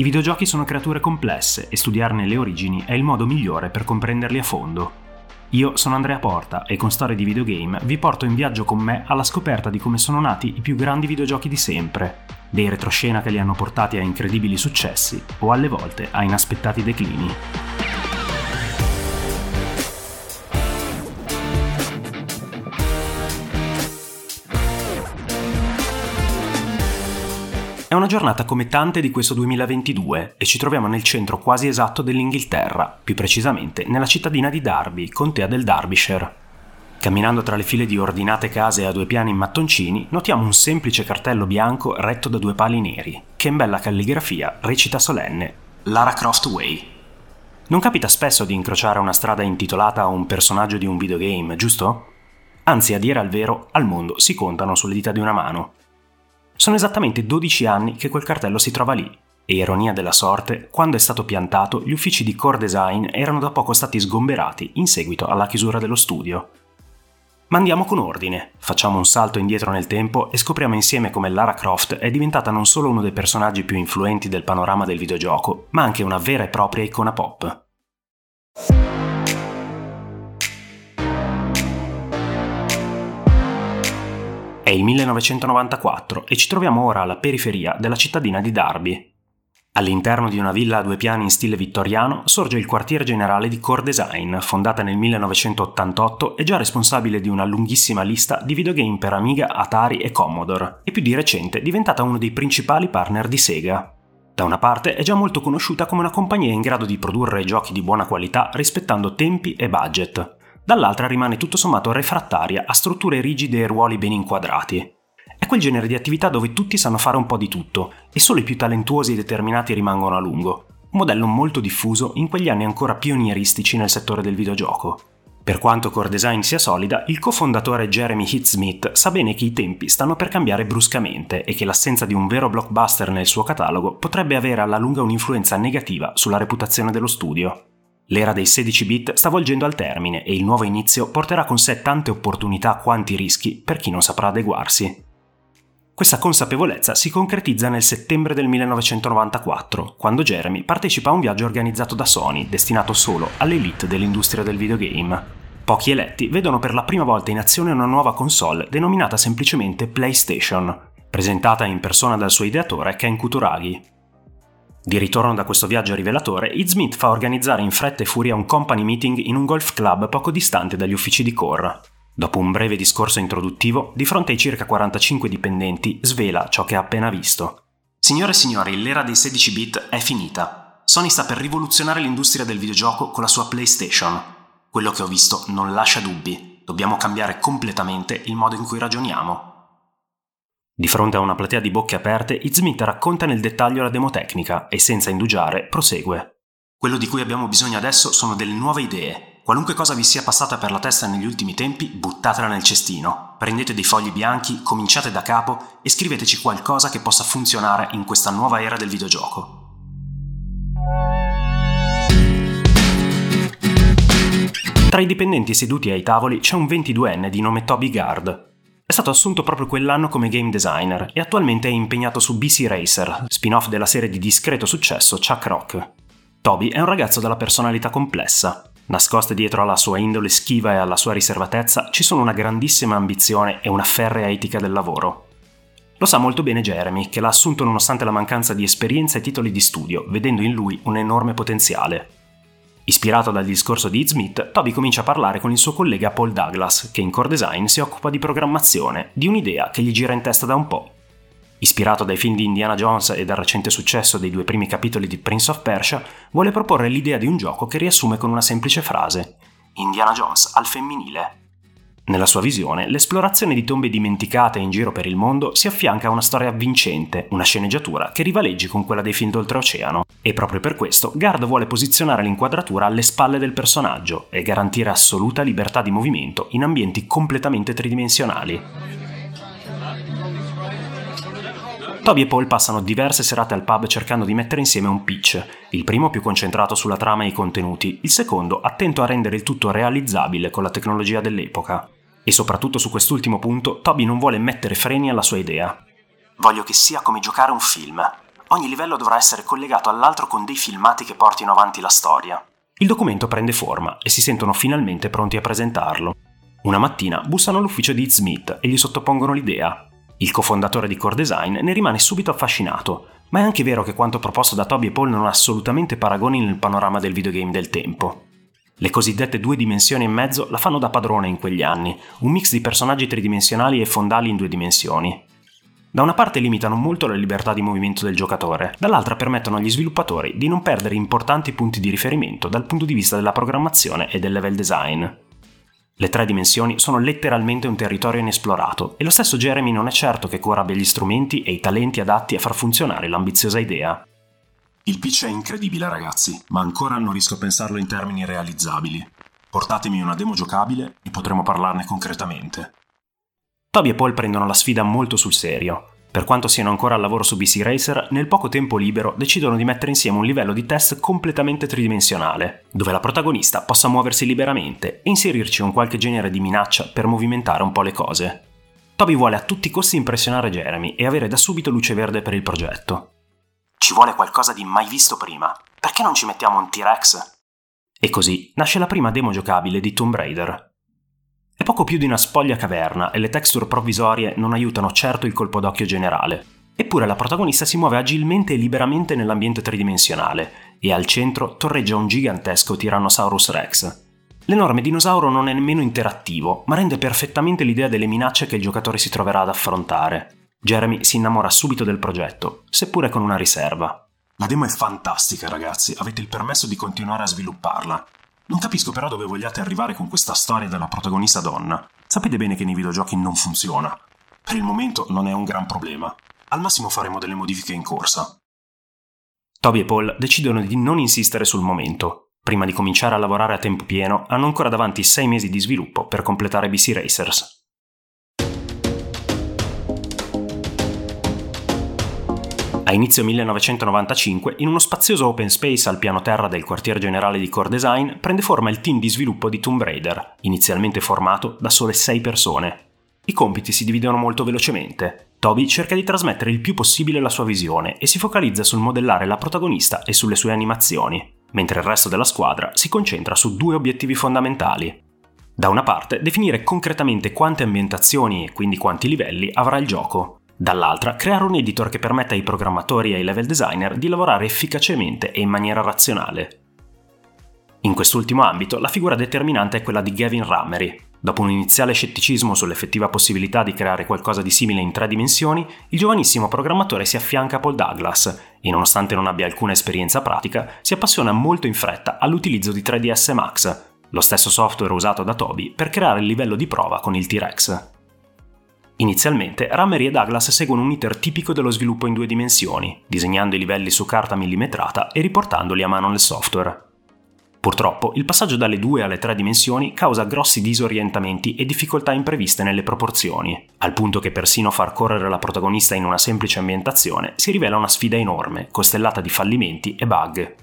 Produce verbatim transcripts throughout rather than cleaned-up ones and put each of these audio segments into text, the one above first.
I videogiochi sono creature complesse e studiarne le origini è il modo migliore per comprenderli a fondo. Io sono Andrea Porta e con Storie di Videogame vi porto in viaggio con me alla scoperta di come sono nati i più grandi videogiochi di sempre, dei retroscena che li hanno portati a incredibili successi o alle volte a inaspettati declini. È una giornata come tante di questo duemilaventidue e ci troviamo nel centro quasi esatto dell'Inghilterra, più precisamente nella cittadina di Derby, contea del Derbyshire. Camminando tra le file di ordinate case a due piani in mattoncini, notiamo un semplice cartello bianco retto da due pali neri, che in bella calligrafia recita solenne Lara Croft Way. Non capita spesso di incrociare una strada intitolata a un personaggio di un videogame, giusto? Anzi, a dire al vero, al mondo si contano sulle dita di una mano. Sono esattamente dodici anni che quel cartello si trova lì, e ironia della sorte, quando è stato piantato gli uffici di Core Design erano da poco stati sgomberati in seguito alla chiusura dello studio. Ma andiamo con ordine, facciamo un salto indietro nel tempo e scopriamo insieme come Lara Croft è diventata non solo uno dei personaggi più influenti del panorama del videogioco, ma anche una vera e propria icona pop. È il millenovecentonovantaquattro e ci troviamo ora alla periferia della cittadina di Derby. All'interno di una villa a due piani in stile vittoriano sorge il quartier generale di Core Design, fondata nel millenovecentottantotto e già responsabile di una lunghissima lista di videogame per Amiga, Atari e Commodore, e più di recente diventata uno dei principali partner di Sega. Da una parte è già molto conosciuta come una compagnia in grado di produrre giochi di buona qualità rispettando tempi e budget. Dall'altra rimane tutto sommato refrattaria a strutture rigide e ruoli ben inquadrati. È quel genere di attività dove tutti sanno fare un po' di tutto, e solo i più talentuosi e determinati rimangono a lungo, un modello molto diffuso in quegli anni ancora pionieristici nel settore del videogioco. Per quanto Core Design sia solida, il cofondatore Jeremy Heath-Smith sa bene che i tempi stanno per cambiare bruscamente e che l'assenza di un vero blockbuster nel suo catalogo potrebbe avere alla lunga un'influenza negativa sulla reputazione dello studio. L'era dei sedici bit sta volgendo al termine e il nuovo inizio porterà con sé tante opportunità quanti rischi per chi non saprà adeguarsi. Questa consapevolezza si concretizza nel settembre del millenovecentonovantaquattro, quando Jeremy partecipa a un viaggio organizzato da Sony, destinato solo all'elite dell'industria del videogame. Pochi eletti vedono per la prima volta in azione una nuova console denominata semplicemente PlayStation, presentata in persona dal suo ideatore Ken Kutaragi. Di ritorno da questo viaggio rivelatore, Heath-Smith fa organizzare in fretta e furia un company meeting in un golf club poco distante dagli uffici di Core. Dopo un breve discorso introduttivo, di fronte ai circa quarantacinque dipendenti, svela ciò che ha appena visto. Signore e signori, l'era dei sedici bit è finita. Sony sta per rivoluzionare l'industria del videogioco con la sua PlayStation. Quello che ho visto non lascia dubbi. Dobbiamo cambiare completamente il modo in cui ragioniamo. Di fronte a una platea di bocche aperte, Heath-Smith racconta nel dettaglio la demotecnica e, senza indugiare, prosegue. Quello di cui abbiamo bisogno adesso sono delle nuove idee. Qualunque cosa vi sia passata per la testa negli ultimi tempi, buttatela nel cestino. Prendete dei fogli bianchi, cominciate da capo e scriveteci qualcosa che possa funzionare in questa nuova era del videogioco. Tra i dipendenti seduti ai tavoli c'è un ventiduenne di nome Toby Gard. È stato assunto proprio quell'anno come game designer e attualmente è impegnato su B C Racer, spin-off della serie di discreto successo Chuck Rock. Toby è un ragazzo dalla personalità complessa. Nascoste dietro alla sua indole schiva e alla sua riservatezza ci sono una grandissima ambizione e una ferrea etica del lavoro. Lo sa molto bene Jeremy, che l'ha assunto nonostante la mancanza di esperienza e titoli di studio, vedendo in lui un enorme potenziale. Ispirato dal discorso di Heath-Smith, Toby comincia a parlare con il suo collega Paul Douglas, che in Core Design si occupa di programmazione, di un'idea che gli gira in testa da un po'. Ispirato dai film di Indiana Jones e dal recente successo dei due primi capitoli di Prince of Persia, vuole proporre l'idea di un gioco che riassume con una semplice frase: Indiana Jones al femminile. Nella sua visione, l'esplorazione di tombe dimenticate in giro per il mondo si affianca a una storia avvincente, una sceneggiatura che rivaleggi con quella dei film d'oltreoceano. E proprio per questo, Gard vuole posizionare l'inquadratura alle spalle del personaggio e garantire assoluta libertà di movimento in ambienti completamente tridimensionali. Toby e Paul passano diverse serate al pub cercando di mettere insieme un pitch, il primo più concentrato sulla trama e i contenuti, il secondo attento a rendere il tutto realizzabile con la tecnologia dell'epoca. E soprattutto su quest'ultimo punto, Toby non vuole mettere freni alla sua idea. Voglio che sia come giocare un film. Ogni livello dovrà essere collegato all'altro con dei filmati che portino avanti la storia. Il documento prende forma e si sentono finalmente pronti a presentarlo. Una mattina bussano all'ufficio di Smith e gli sottopongono l'idea. Il cofondatore di Core Design ne rimane subito affascinato, ma è anche vero che quanto proposto da Toby e Paul non ha assolutamente paragoni nel panorama del videogame del tempo. Le cosiddette due dimensioni e mezzo la fanno da padrone in quegli anni, un mix di personaggi tridimensionali e fondali in due dimensioni. Da una parte limitano molto la libertà di movimento del giocatore, dall'altra permettono agli sviluppatori di non perdere importanti punti di riferimento dal punto di vista della programmazione e del level design. Le tre dimensioni sono letteralmente un territorio inesplorato, e lo stesso Jeremy non è certo che Core abbia gli strumenti e i talenti adatti a far funzionare l'ambiziosa idea. Il pitch è incredibile, ragazzi, ma ancora non riesco a pensarlo in termini realizzabili. Portatemi una demo giocabile e potremo parlarne concretamente. Toby e Paul prendono la sfida molto sul serio. Per quanto siano ancora al lavoro su B C Racer, nel poco tempo libero decidono di mettere insieme un livello di test completamente tridimensionale, dove la protagonista possa muoversi liberamente e inserirci un qualche genere di minaccia per movimentare un po' le cose. Toby vuole a tutti i costi impressionare Jeremy e avere da subito luce verde per il progetto. Ci vuole qualcosa di mai visto prima, perché non ci mettiamo un T-Rex? E così nasce la prima demo giocabile di Tomb Raider. È poco più di una spoglia caverna e le texture provvisorie non aiutano certo il colpo d'occhio generale. Eppure la protagonista si muove agilmente e liberamente nell'ambiente tridimensionale e al centro torreggia un gigantesco Tyrannosaurus Rex. L'enorme dinosauro non è nemmeno interattivo, ma rende perfettamente l'idea delle minacce che il giocatore si troverà ad affrontare. Jeremy si innamora subito del progetto, seppure con una riserva. La demo è fantastica, ragazzi, avete il permesso di continuare a svilupparla. Non capisco però dove vogliate arrivare con questa storia della protagonista donna. Sapete bene che nei videogiochi non funziona. Per il momento non è un gran problema. Al massimo faremo delle modifiche in corsa. Toby e Paul decidono di non insistere sul momento. Prima di cominciare a lavorare a tempo pieno, hanno ancora davanti sei mesi di sviluppo per completare B C Racers. A inizio millenovecentonovantacinque, in uno spazioso open space al piano terra del quartier generale di Core Design, prende forma il team di sviluppo di Tomb Raider, inizialmente formato da sole sei persone. I compiti si dividono molto velocemente. Toby cerca di trasmettere il più possibile la sua visione e si focalizza sul modellare la protagonista e sulle sue animazioni, mentre il resto della squadra si concentra su due obiettivi fondamentali. Da una parte, definire concretamente quante ambientazioni e quindi quanti livelli avrà il gioco. Dall'altra, creare un editor che permetta ai programmatori e ai level designer di lavorare efficacemente e in maniera razionale. In quest'ultimo ambito, la figura determinante è quella di Gavin Rummery. Dopo un iniziale scetticismo sull'effettiva possibilità di creare qualcosa di simile in tre dimensioni, il giovanissimo programmatore si affianca a Paul Douglas e, nonostante non abbia alcuna esperienza pratica, si appassiona molto in fretta all'utilizzo di tre D S Max, lo stesso software usato da Toby per creare il livello di prova con il T-Rex. Inizialmente, Rummery e Douglas seguono un iter tipico dello sviluppo in due dimensioni, disegnando i livelli su carta millimetrata e riportandoli a mano nel software. Purtroppo, il passaggio dalle due alle tre dimensioni causa grossi disorientamenti e difficoltà impreviste nelle proporzioni, al punto che persino far correre la protagonista in una semplice ambientazione si rivela una sfida enorme, costellata di fallimenti e bug.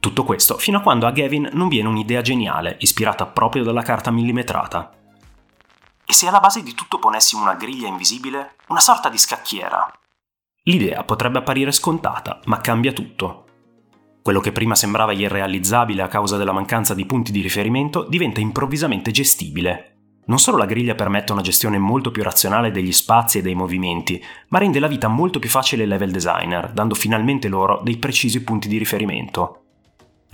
Tutto questo fino a quando a Gavin non viene un'idea geniale, ispirata proprio dalla carta millimetrata. E se alla base di tutto ponessimo una griglia invisibile? Una sorta di scacchiera? L'idea potrebbe apparire scontata, ma cambia tutto. Quello che prima sembrava irrealizzabile a causa della mancanza di punti di riferimento diventa improvvisamente gestibile. Non solo la griglia permette una gestione molto più razionale degli spazi e dei movimenti, ma rende la vita molto più facile ai level designer, dando finalmente loro dei precisi punti di riferimento.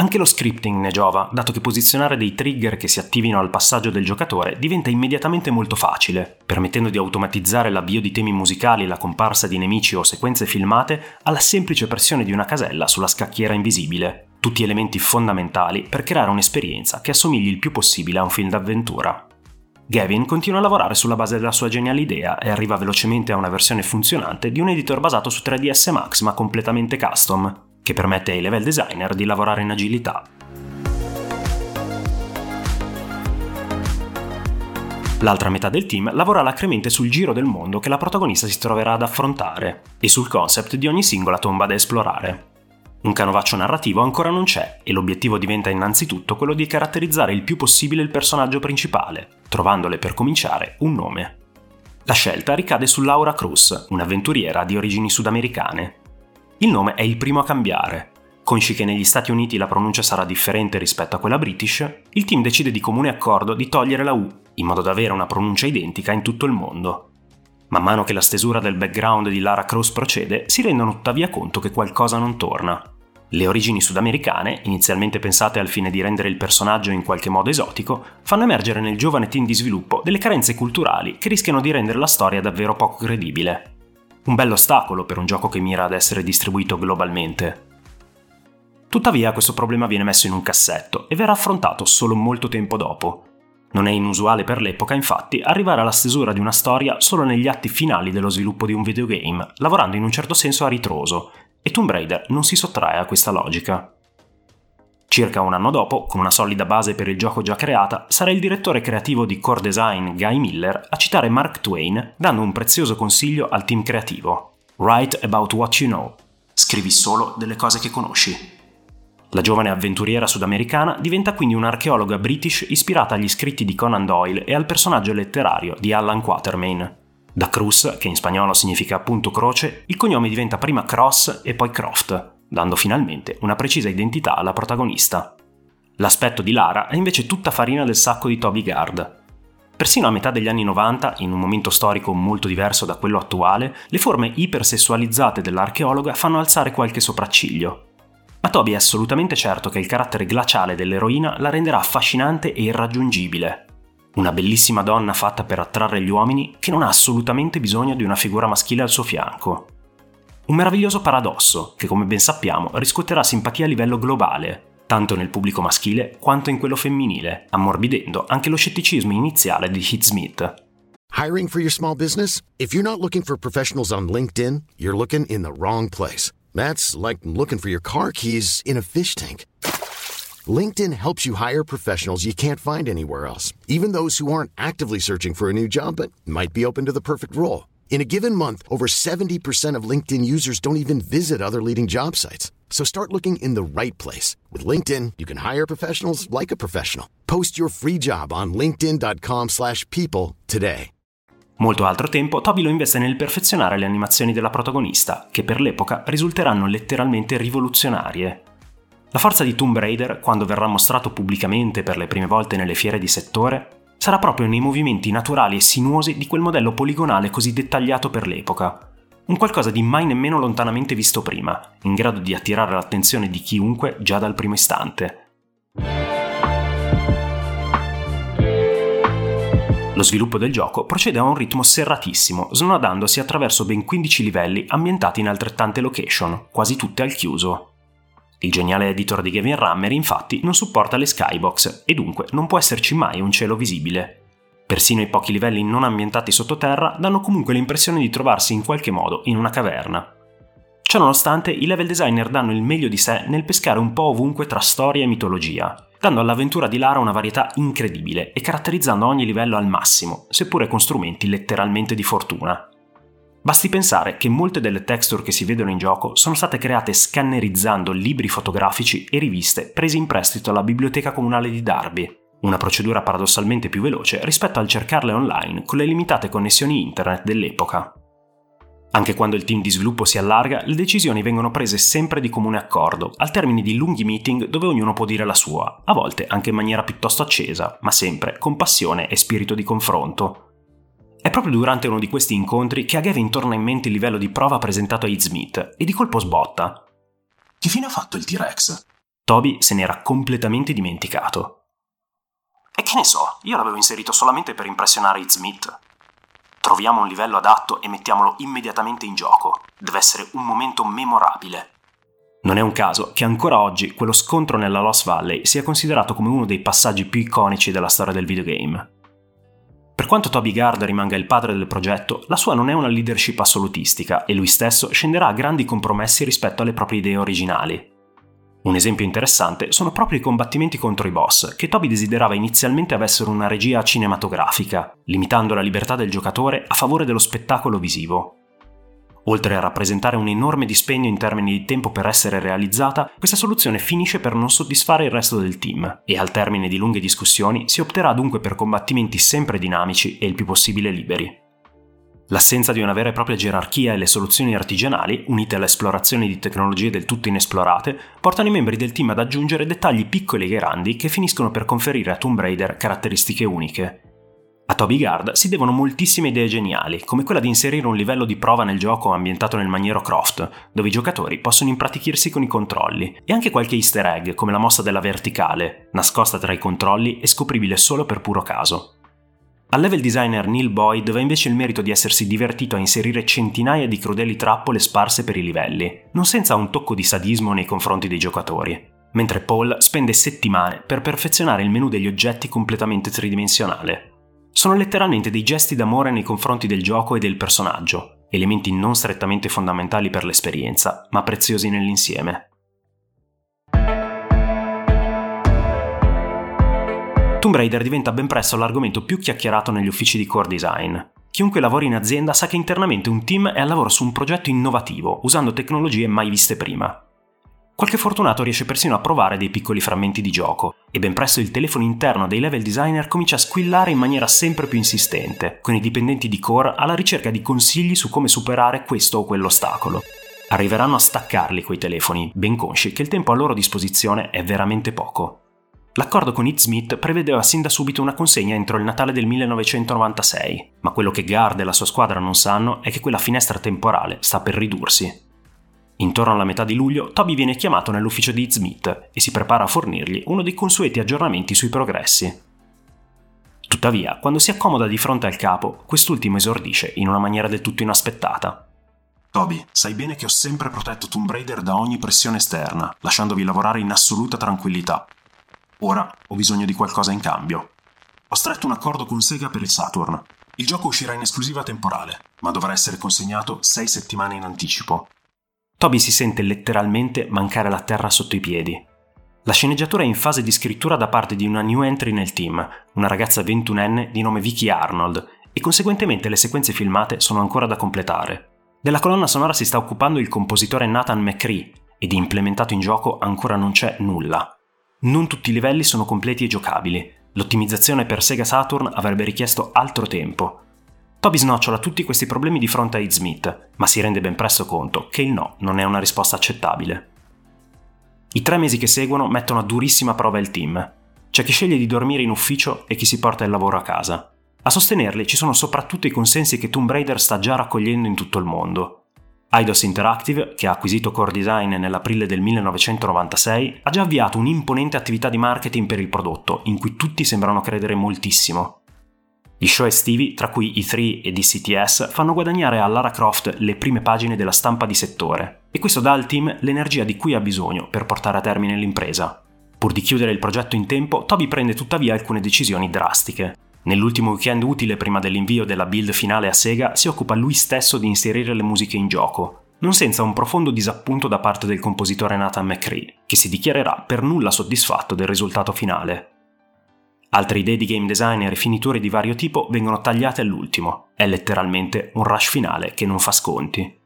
Anche lo scripting ne giova, dato che posizionare dei trigger che si attivino al passaggio del giocatore diventa immediatamente molto facile, permettendo di automatizzare l'avvio di temi musicali, la comparsa di nemici o sequenze filmate alla semplice pressione di una casella sulla scacchiera invisibile, tutti elementi fondamentali per creare un'esperienza che assomigli il più possibile a un film d'avventura. Gavin continua a lavorare sulla base della sua geniale idea e arriva velocemente a una versione funzionante di un editor basato su tre D S Max ma completamente custom, che permette ai level designer di lavorare in agilità. L'altra metà del team lavora alacremente sul giro del mondo che la protagonista si troverà ad affrontare e sul concept di ogni singola tomba da esplorare. Un canovaccio narrativo ancora non c'è e l'obiettivo diventa innanzitutto quello di caratterizzare il più possibile il personaggio principale, trovandole per cominciare un nome. La scelta ricade su Lara Croft, un'avventuriera di origini sudamericane. Il nome è il primo a cambiare. Consci che negli Stati Uniti la pronuncia sarà differente rispetto a quella british, il team decide di comune accordo di togliere la U, in modo da avere una pronuncia identica in tutto il mondo. Man mano che la stesura del background di Lara Croft procede, si rendono tuttavia conto che qualcosa non torna. Le origini sudamericane, inizialmente pensate al fine di rendere il personaggio in qualche modo esotico, fanno emergere nel giovane team di sviluppo delle carenze culturali che rischiano di rendere la storia davvero poco credibile. Un bell'ostacolo per un gioco che mira ad essere distribuito globalmente. Tuttavia questo problema viene messo in un cassetto e verrà affrontato solo molto tempo dopo. Non è inusuale per l'epoca, infatti, arrivare alla stesura di una storia solo negli atti finali dello sviluppo di un videogame, lavorando in un certo senso a ritroso, e Tomb Raider non si sottrae a questa logica. Circa un anno dopo, con una solida base per il gioco già creata, sarà il direttore creativo di Core Design, Guy Miller, a citare Mark Twain, dando un prezioso consiglio al team creativo. Write about what you know. Scrivi solo delle cose che conosci. La giovane avventuriera sudamericana diventa quindi un'archeologa british ispirata agli scritti di Conan Doyle e al personaggio letterario di Alan Quatermain. Da Cruz, che in spagnolo significa appunto croce, il cognome diventa prima Cross e poi Croft, dando finalmente una precisa identità alla protagonista. L'aspetto di Lara è invece tutta farina del sacco di Toby Gard. Persino a metà degli anni novanta, in un momento storico molto diverso da quello attuale, le forme ipersessualizzate dell'archeologa fanno alzare qualche sopracciglio. Ma Toby è assolutamente certo che il carattere glaciale dell'eroina la renderà affascinante e irraggiungibile. Una bellissima donna fatta per attrarre gli uomini che non ha assolutamente bisogno di una figura maschile al suo fianco. Un meraviglioso paradosso che, come ben sappiamo, riscuoterà simpatia a livello globale, tanto nel pubblico maschile quanto in quello femminile, ammorbidendo anche lo scetticismo iniziale di Heath-Smith. Hiring for your small business? If you're not looking for professionals on LinkedIn, you're looking in the wrong place. That's like looking for your car keys in a fish tank. LinkedIn helps you hire professionals you can't find anywhere else, even those who aren't actively searching for a new job but might be open to the perfect role. In a given month, over seventy percent of LinkedIn users don't even visit other leading job sites. So start looking in the right place. With LinkedIn, you can hire professionals like a professional. Post your free job on linkedin dot com slash people today. Molto altro tempo Toby lo investe nel perfezionare le animazioni della protagonista, che per l'epoca risulteranno letteralmente rivoluzionarie. La forza di Tomb Raider, quando verrà mostrato pubblicamente per le prime volte nelle fiere di settore, sarà proprio nei movimenti naturali e sinuosi di quel modello poligonale così dettagliato per l'epoca. Un qualcosa di mai nemmeno lontanamente visto prima, in grado di attirare l'attenzione di chiunque già dal primo istante. Lo sviluppo del gioco procede a un ritmo serratissimo, snodandosi attraverso ben quindici livelli ambientati in altrettante location, quasi tutte al chiuso. Il geniale editor di Gavin Rummery, infatti, non supporta le skybox, e dunque non può esserci mai un cielo visibile. Persino i pochi livelli non ambientati sottoterra danno comunque l'impressione di trovarsi in qualche modo in una caverna. Ciononostante, i level designer danno il meglio di sé nel pescare un po' ovunque tra storia e mitologia, dando all'avventura di Lara una varietà incredibile e caratterizzando ogni livello al massimo, seppure con strumenti letteralmente di fortuna. Basti pensare che molte delle texture che si vedono in gioco sono state create scannerizzando libri fotografici e riviste presi in prestito alla biblioteca comunale di Derby, una procedura paradossalmente più veloce rispetto al cercarle online con le limitate connessioni internet dell'epoca. Anche quando il team di sviluppo si allarga, le decisioni vengono prese sempre di comune accordo, al termine di lunghi meeting dove ognuno può dire la sua, a volte anche in maniera piuttosto accesa, ma sempre con passione e spirito di confronto. È proprio durante uno di questi incontri che a Gavin torna in mente il livello di prova presentato a Heath-Smith, e di colpo sbotta. Che fine ha fatto il T-Rex? Toby se n'era completamente dimenticato. E che ne so, io l'avevo inserito solamente per impressionare Heath-Smith. Troviamo un livello adatto e mettiamolo immediatamente in gioco. Deve essere un momento memorabile. Non è un caso che ancora oggi quello scontro nella Lost Valley sia considerato come uno dei passaggi più iconici della storia del videogame. Per quanto Toby Gard rimanga il padre del progetto, la sua non è una leadership assolutistica e lui stesso scenderà a grandi compromessi rispetto alle proprie idee originali. Un esempio interessante sono proprio i combattimenti contro i boss, che Toby desiderava inizialmente avessero una regia cinematografica, limitando la libertà del giocatore a favore dello spettacolo visivo. Oltre a rappresentare un enorme dispendio in termini di tempo per essere realizzata, questa soluzione finisce per non soddisfare il resto del team, e al termine di lunghe discussioni si opterà dunque per combattimenti sempre dinamici e il più possibile liberi. L'assenza di una vera e propria gerarchia e le soluzioni artigianali, unite all'esplorazione di tecnologie del tutto inesplorate, portano i membri del team ad aggiungere dettagli piccoli e grandi che finiscono per conferire a Tomb Raider caratteristiche uniche. A Toby Gard si devono moltissime idee geniali, come quella di inserire un livello di prova nel gioco ambientato nel maniero Croft, dove i giocatori possono impratichirsi con i controlli, e anche qualche easter egg come la mossa della verticale, nascosta tra i controlli e scopribile solo per puro caso. Al level designer Neil Boyd va invece il merito di essersi divertito a inserire centinaia di crudeli trappole sparse per i livelli, non senza un tocco di sadismo nei confronti dei giocatori, mentre Paul spende settimane per perfezionare il menu degli oggetti completamente tridimensionale. Sono letteralmente dei gesti d'amore nei confronti del gioco e del personaggio, elementi non strettamente fondamentali per l'esperienza, ma preziosi nell'insieme. Tomb Raider diventa ben presto l'argomento più chiacchierato negli uffici di Core Design. Chiunque lavori in azienda sa che internamente un team è al lavoro su un progetto innovativo, usando tecnologie mai viste prima. Qualche fortunato riesce persino a provare dei piccoli frammenti di gioco, e ben presto il telefono interno dei level designer comincia a squillare in maniera sempre più insistente, con i dipendenti di Core alla ricerca di consigli su come superare questo o quell'ostacolo. Arriveranno a staccarli quei telefoni, ben consci che il tempo a loro disposizione è veramente poco. L'accordo con Ed Smith prevedeva sin da subito una consegna entro il Natale del millenovecentonovantasei, ma quello che Gard e la sua squadra non sanno è che quella finestra temporale sta per ridursi. Intorno alla metà di luglio, Toby viene chiamato nell'ufficio di Ed Smith e si prepara a fornirgli uno dei consueti aggiornamenti sui progressi. Tuttavia, quando si accomoda di fronte al capo, quest'ultimo esordisce in una maniera del tutto inaspettata. Toby, sai bene che ho sempre protetto Tomb Raider da ogni pressione esterna, lasciandovi lavorare in assoluta tranquillità. Ora ho bisogno di qualcosa in cambio. Ho stretto un accordo con Sega per il Saturn. Il gioco uscirà in esclusiva temporale, ma dovrà essere consegnato sei settimane in anticipo. Toby si sente letteralmente mancare la terra sotto i piedi. La sceneggiatura è in fase di scrittura da parte di una new entry nel team, una ragazza ventunenne di nome Vicky Arnold, e conseguentemente le sequenze filmate sono ancora da completare. Della colonna sonora si sta occupando il compositore Nathan McCree, e di implementato in gioco ancora non c'è nulla. Non tutti i livelli sono completi e giocabili, l'ottimizzazione per Sega Saturn avrebbe richiesto altro tempo. Toby snocciola tutti questi problemi di fronte a Ed Smith, ma si rende ben presto conto che il no non è una risposta accettabile. I tre mesi che seguono mettono a durissima prova il team. C'è chi sceglie di dormire in ufficio e chi si porta il lavoro a casa. A sostenerli ci sono soprattutto i consensi che Tomb Raider sta già raccogliendo in tutto il mondo. Eidos Interactive, che ha acquisito Core Design nell'aprile del millenovecentonovantasei, ha già avviato un'imponente attività di marketing per il prodotto, in cui tutti sembrano credere moltissimo. Gli show estivi, tra cui E tre ed E C T S, fanno guadagnare a Lara Croft le prime pagine della stampa di settore, e questo dà al team l'energia di cui ha bisogno per portare a termine l'impresa. Pur di chiudere il progetto in tempo, Toby prende tuttavia alcune decisioni drastiche. Nell'ultimo weekend utile prima dell'invio della build finale a Sega si occupa lui stesso di inserire le musiche in gioco, non senza un profondo disappunto da parte del compositore Nathan McCree, che si dichiarerà per nulla soddisfatto del risultato finale. Altre idee di game designer e finiture di vario tipo vengono tagliate all'ultimo, è letteralmente un rush finale che non fa sconti.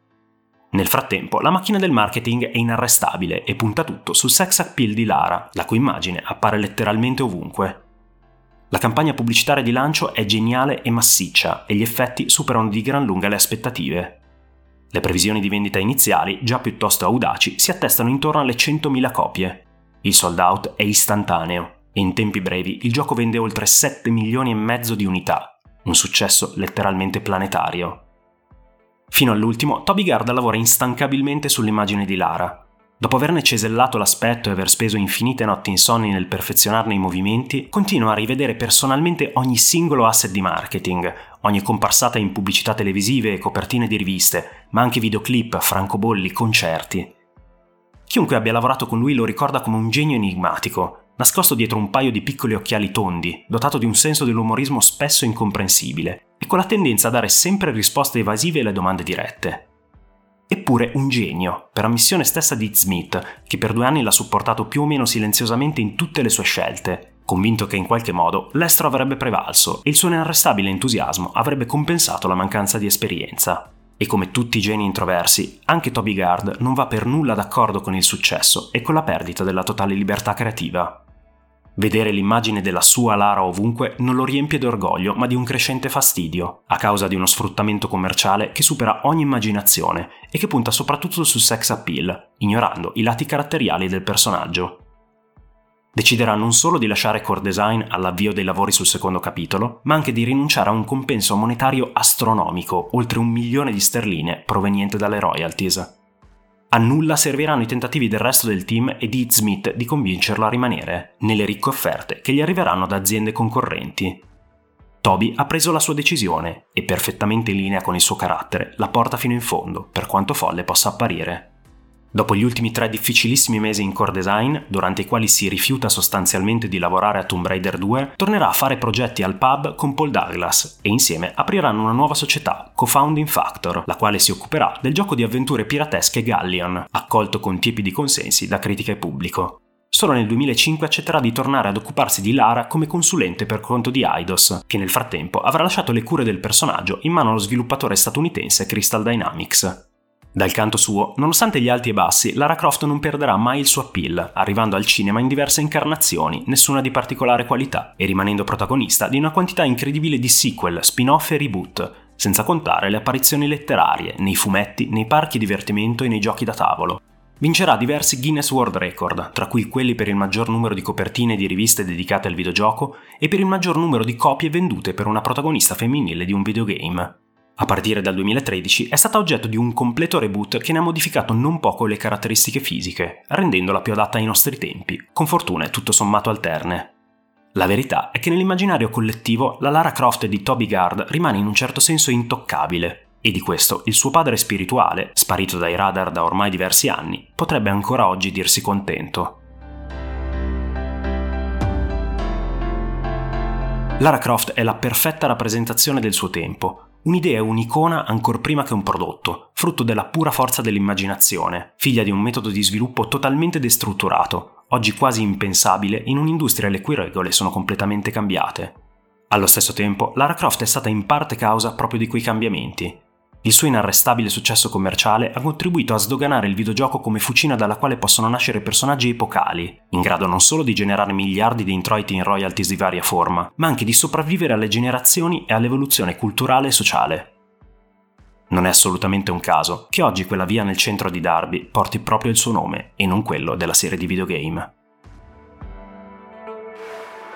Nel frattempo la macchina del marketing è inarrestabile e punta tutto sul sex appeal di Lara, la cui immagine appare letteralmente ovunque. La campagna pubblicitaria di lancio è geniale e massiccia, e gli effetti superano di gran lunga le aspettative. Le previsioni di vendita iniziali, già piuttosto audaci, si attestano intorno alle centomila copie. Il sold out è istantaneo, e in tempi brevi il gioco vende oltre sette milioni e mezzo di unità, un successo letteralmente planetario. Fino all'ultimo, Toby Gard lavora instancabilmente sull'immagine di Lara. Dopo averne cesellato l'aspetto e aver speso infinite notti insonni nel perfezionarne i movimenti, continua a rivedere personalmente ogni singolo asset di marketing, ogni comparsata in pubblicità televisive e copertine di riviste, ma anche videoclip, francobolli, concerti. Chiunque abbia lavorato con lui lo ricorda come un genio enigmatico, nascosto dietro un paio di piccoli occhiali tondi, dotato di un senso dell'umorismo spesso incomprensibile, e con la tendenza a dare sempre risposte evasive alle domande dirette. Eppure un genio, per ammissione stessa di Smith, che per due anni l'ha supportato più o meno silenziosamente in tutte le sue scelte, convinto che in qualche modo l'estro avrebbe prevalso e il suo inarrestabile entusiasmo avrebbe compensato la mancanza di esperienza. E come tutti i geni introversi, anche Toby Gard non va per nulla d'accordo con il successo e con la perdita della totale libertà creativa. Vedere l'immagine della sua Lara ovunque non lo riempie d'orgoglio, ma di un crescente fastidio, a causa di uno sfruttamento commerciale che supera ogni immaginazione e che punta soprattutto sul sex appeal, ignorando i lati caratteriali del personaggio. Deciderà non solo di lasciare Core Design all'avvio dei lavori sul secondo capitolo, ma anche di rinunciare a un compenso monetario astronomico, oltre un milione di sterline, proveniente dalle royalties. A nulla serviranno i tentativi del resto del team e di Smith di convincerlo a rimanere, nelle ricche offerte che gli arriveranno da aziende concorrenti. Toby ha preso la sua decisione, e perfettamente in linea con il suo carattere, la porta fino in fondo, per quanto folle possa apparire. Dopo gli ultimi tre difficilissimi mesi in Core Design, durante i quali si rifiuta sostanzialmente di lavorare a Tomb Raider due, tornerà a fare progetti al pub con Paul Douglas e insieme apriranno una nuova società, Co-Founding Factor, la quale si occuperà del gioco di avventure piratesche Galleon, accolto con tiepidi consensi da critica e pubblico. Solo nel duemilacinque accetterà di tornare ad occuparsi di Lara come consulente per conto di Eidos, che nel frattempo avrà lasciato le cure del personaggio in mano allo sviluppatore statunitense Crystal Dynamics. Dal canto suo, nonostante gli alti e bassi, Lara Croft non perderà mai il suo appeal, arrivando al cinema in diverse incarnazioni, nessuna di particolare qualità, e rimanendo protagonista di una quantità incredibile di sequel, spin-off e reboot, senza contare le apparizioni letterarie, nei fumetti, nei parchi divertimento e nei giochi da tavolo. Vincerà diversi Guinness World Record, tra cui quelli per il maggior numero di copertine di riviste dedicate al videogioco e per il maggior numero di copie vendute per una protagonista femminile di un videogame. A partire dal duemilatredici è stata oggetto di un completo reboot che ne ha modificato non poco le caratteristiche fisiche, rendendola più adatta ai nostri tempi, con fortune tutto sommato alterne. La verità è che nell'immaginario collettivo la Lara Croft di Toby Gard rimane in un certo senso intoccabile, e di questo il suo padre spirituale, sparito dai radar da ormai diversi anni, potrebbe ancora oggi dirsi contento. Lara Croft è la perfetta rappresentazione del suo tempo, un'idea e un'icona ancor prima che un prodotto, frutto della pura forza dell'immaginazione, figlia di un metodo di sviluppo totalmente destrutturato, oggi quasi impensabile in un'industria le cui regole sono completamente cambiate. Allo stesso tempo, Lara Croft è stata in parte causa proprio di quei cambiamenti. Il suo inarrestabile successo commerciale ha contribuito a sdoganare il videogioco come fucina dalla quale possono nascere personaggi epocali, in grado non solo di generare miliardi di introiti in royalties di varia forma, ma anche di sopravvivere alle generazioni e all'evoluzione culturale e sociale. Non è assolutamente un caso che oggi quella via nel centro di Derby porti proprio il suo nome e non quello della serie di videogame.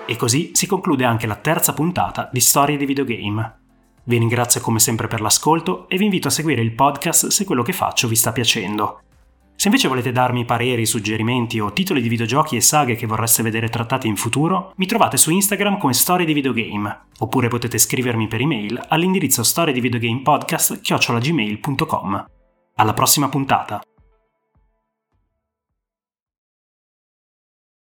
E così si conclude anche la terza puntata di Storie di Videogame. Vi ringrazio come sempre per l'ascolto e vi invito a seguire il podcast se quello che faccio vi sta piacendo. Se invece volete darmi pareri, suggerimenti o titoli di videogiochi e saghe che vorreste vedere trattati in futuro, mi trovate su Instagram come Storie di Videogame, oppure potete scrivermi per email all'indirizzo storie di videogame podcast chiocciola gmail punto com. Alla prossima puntata!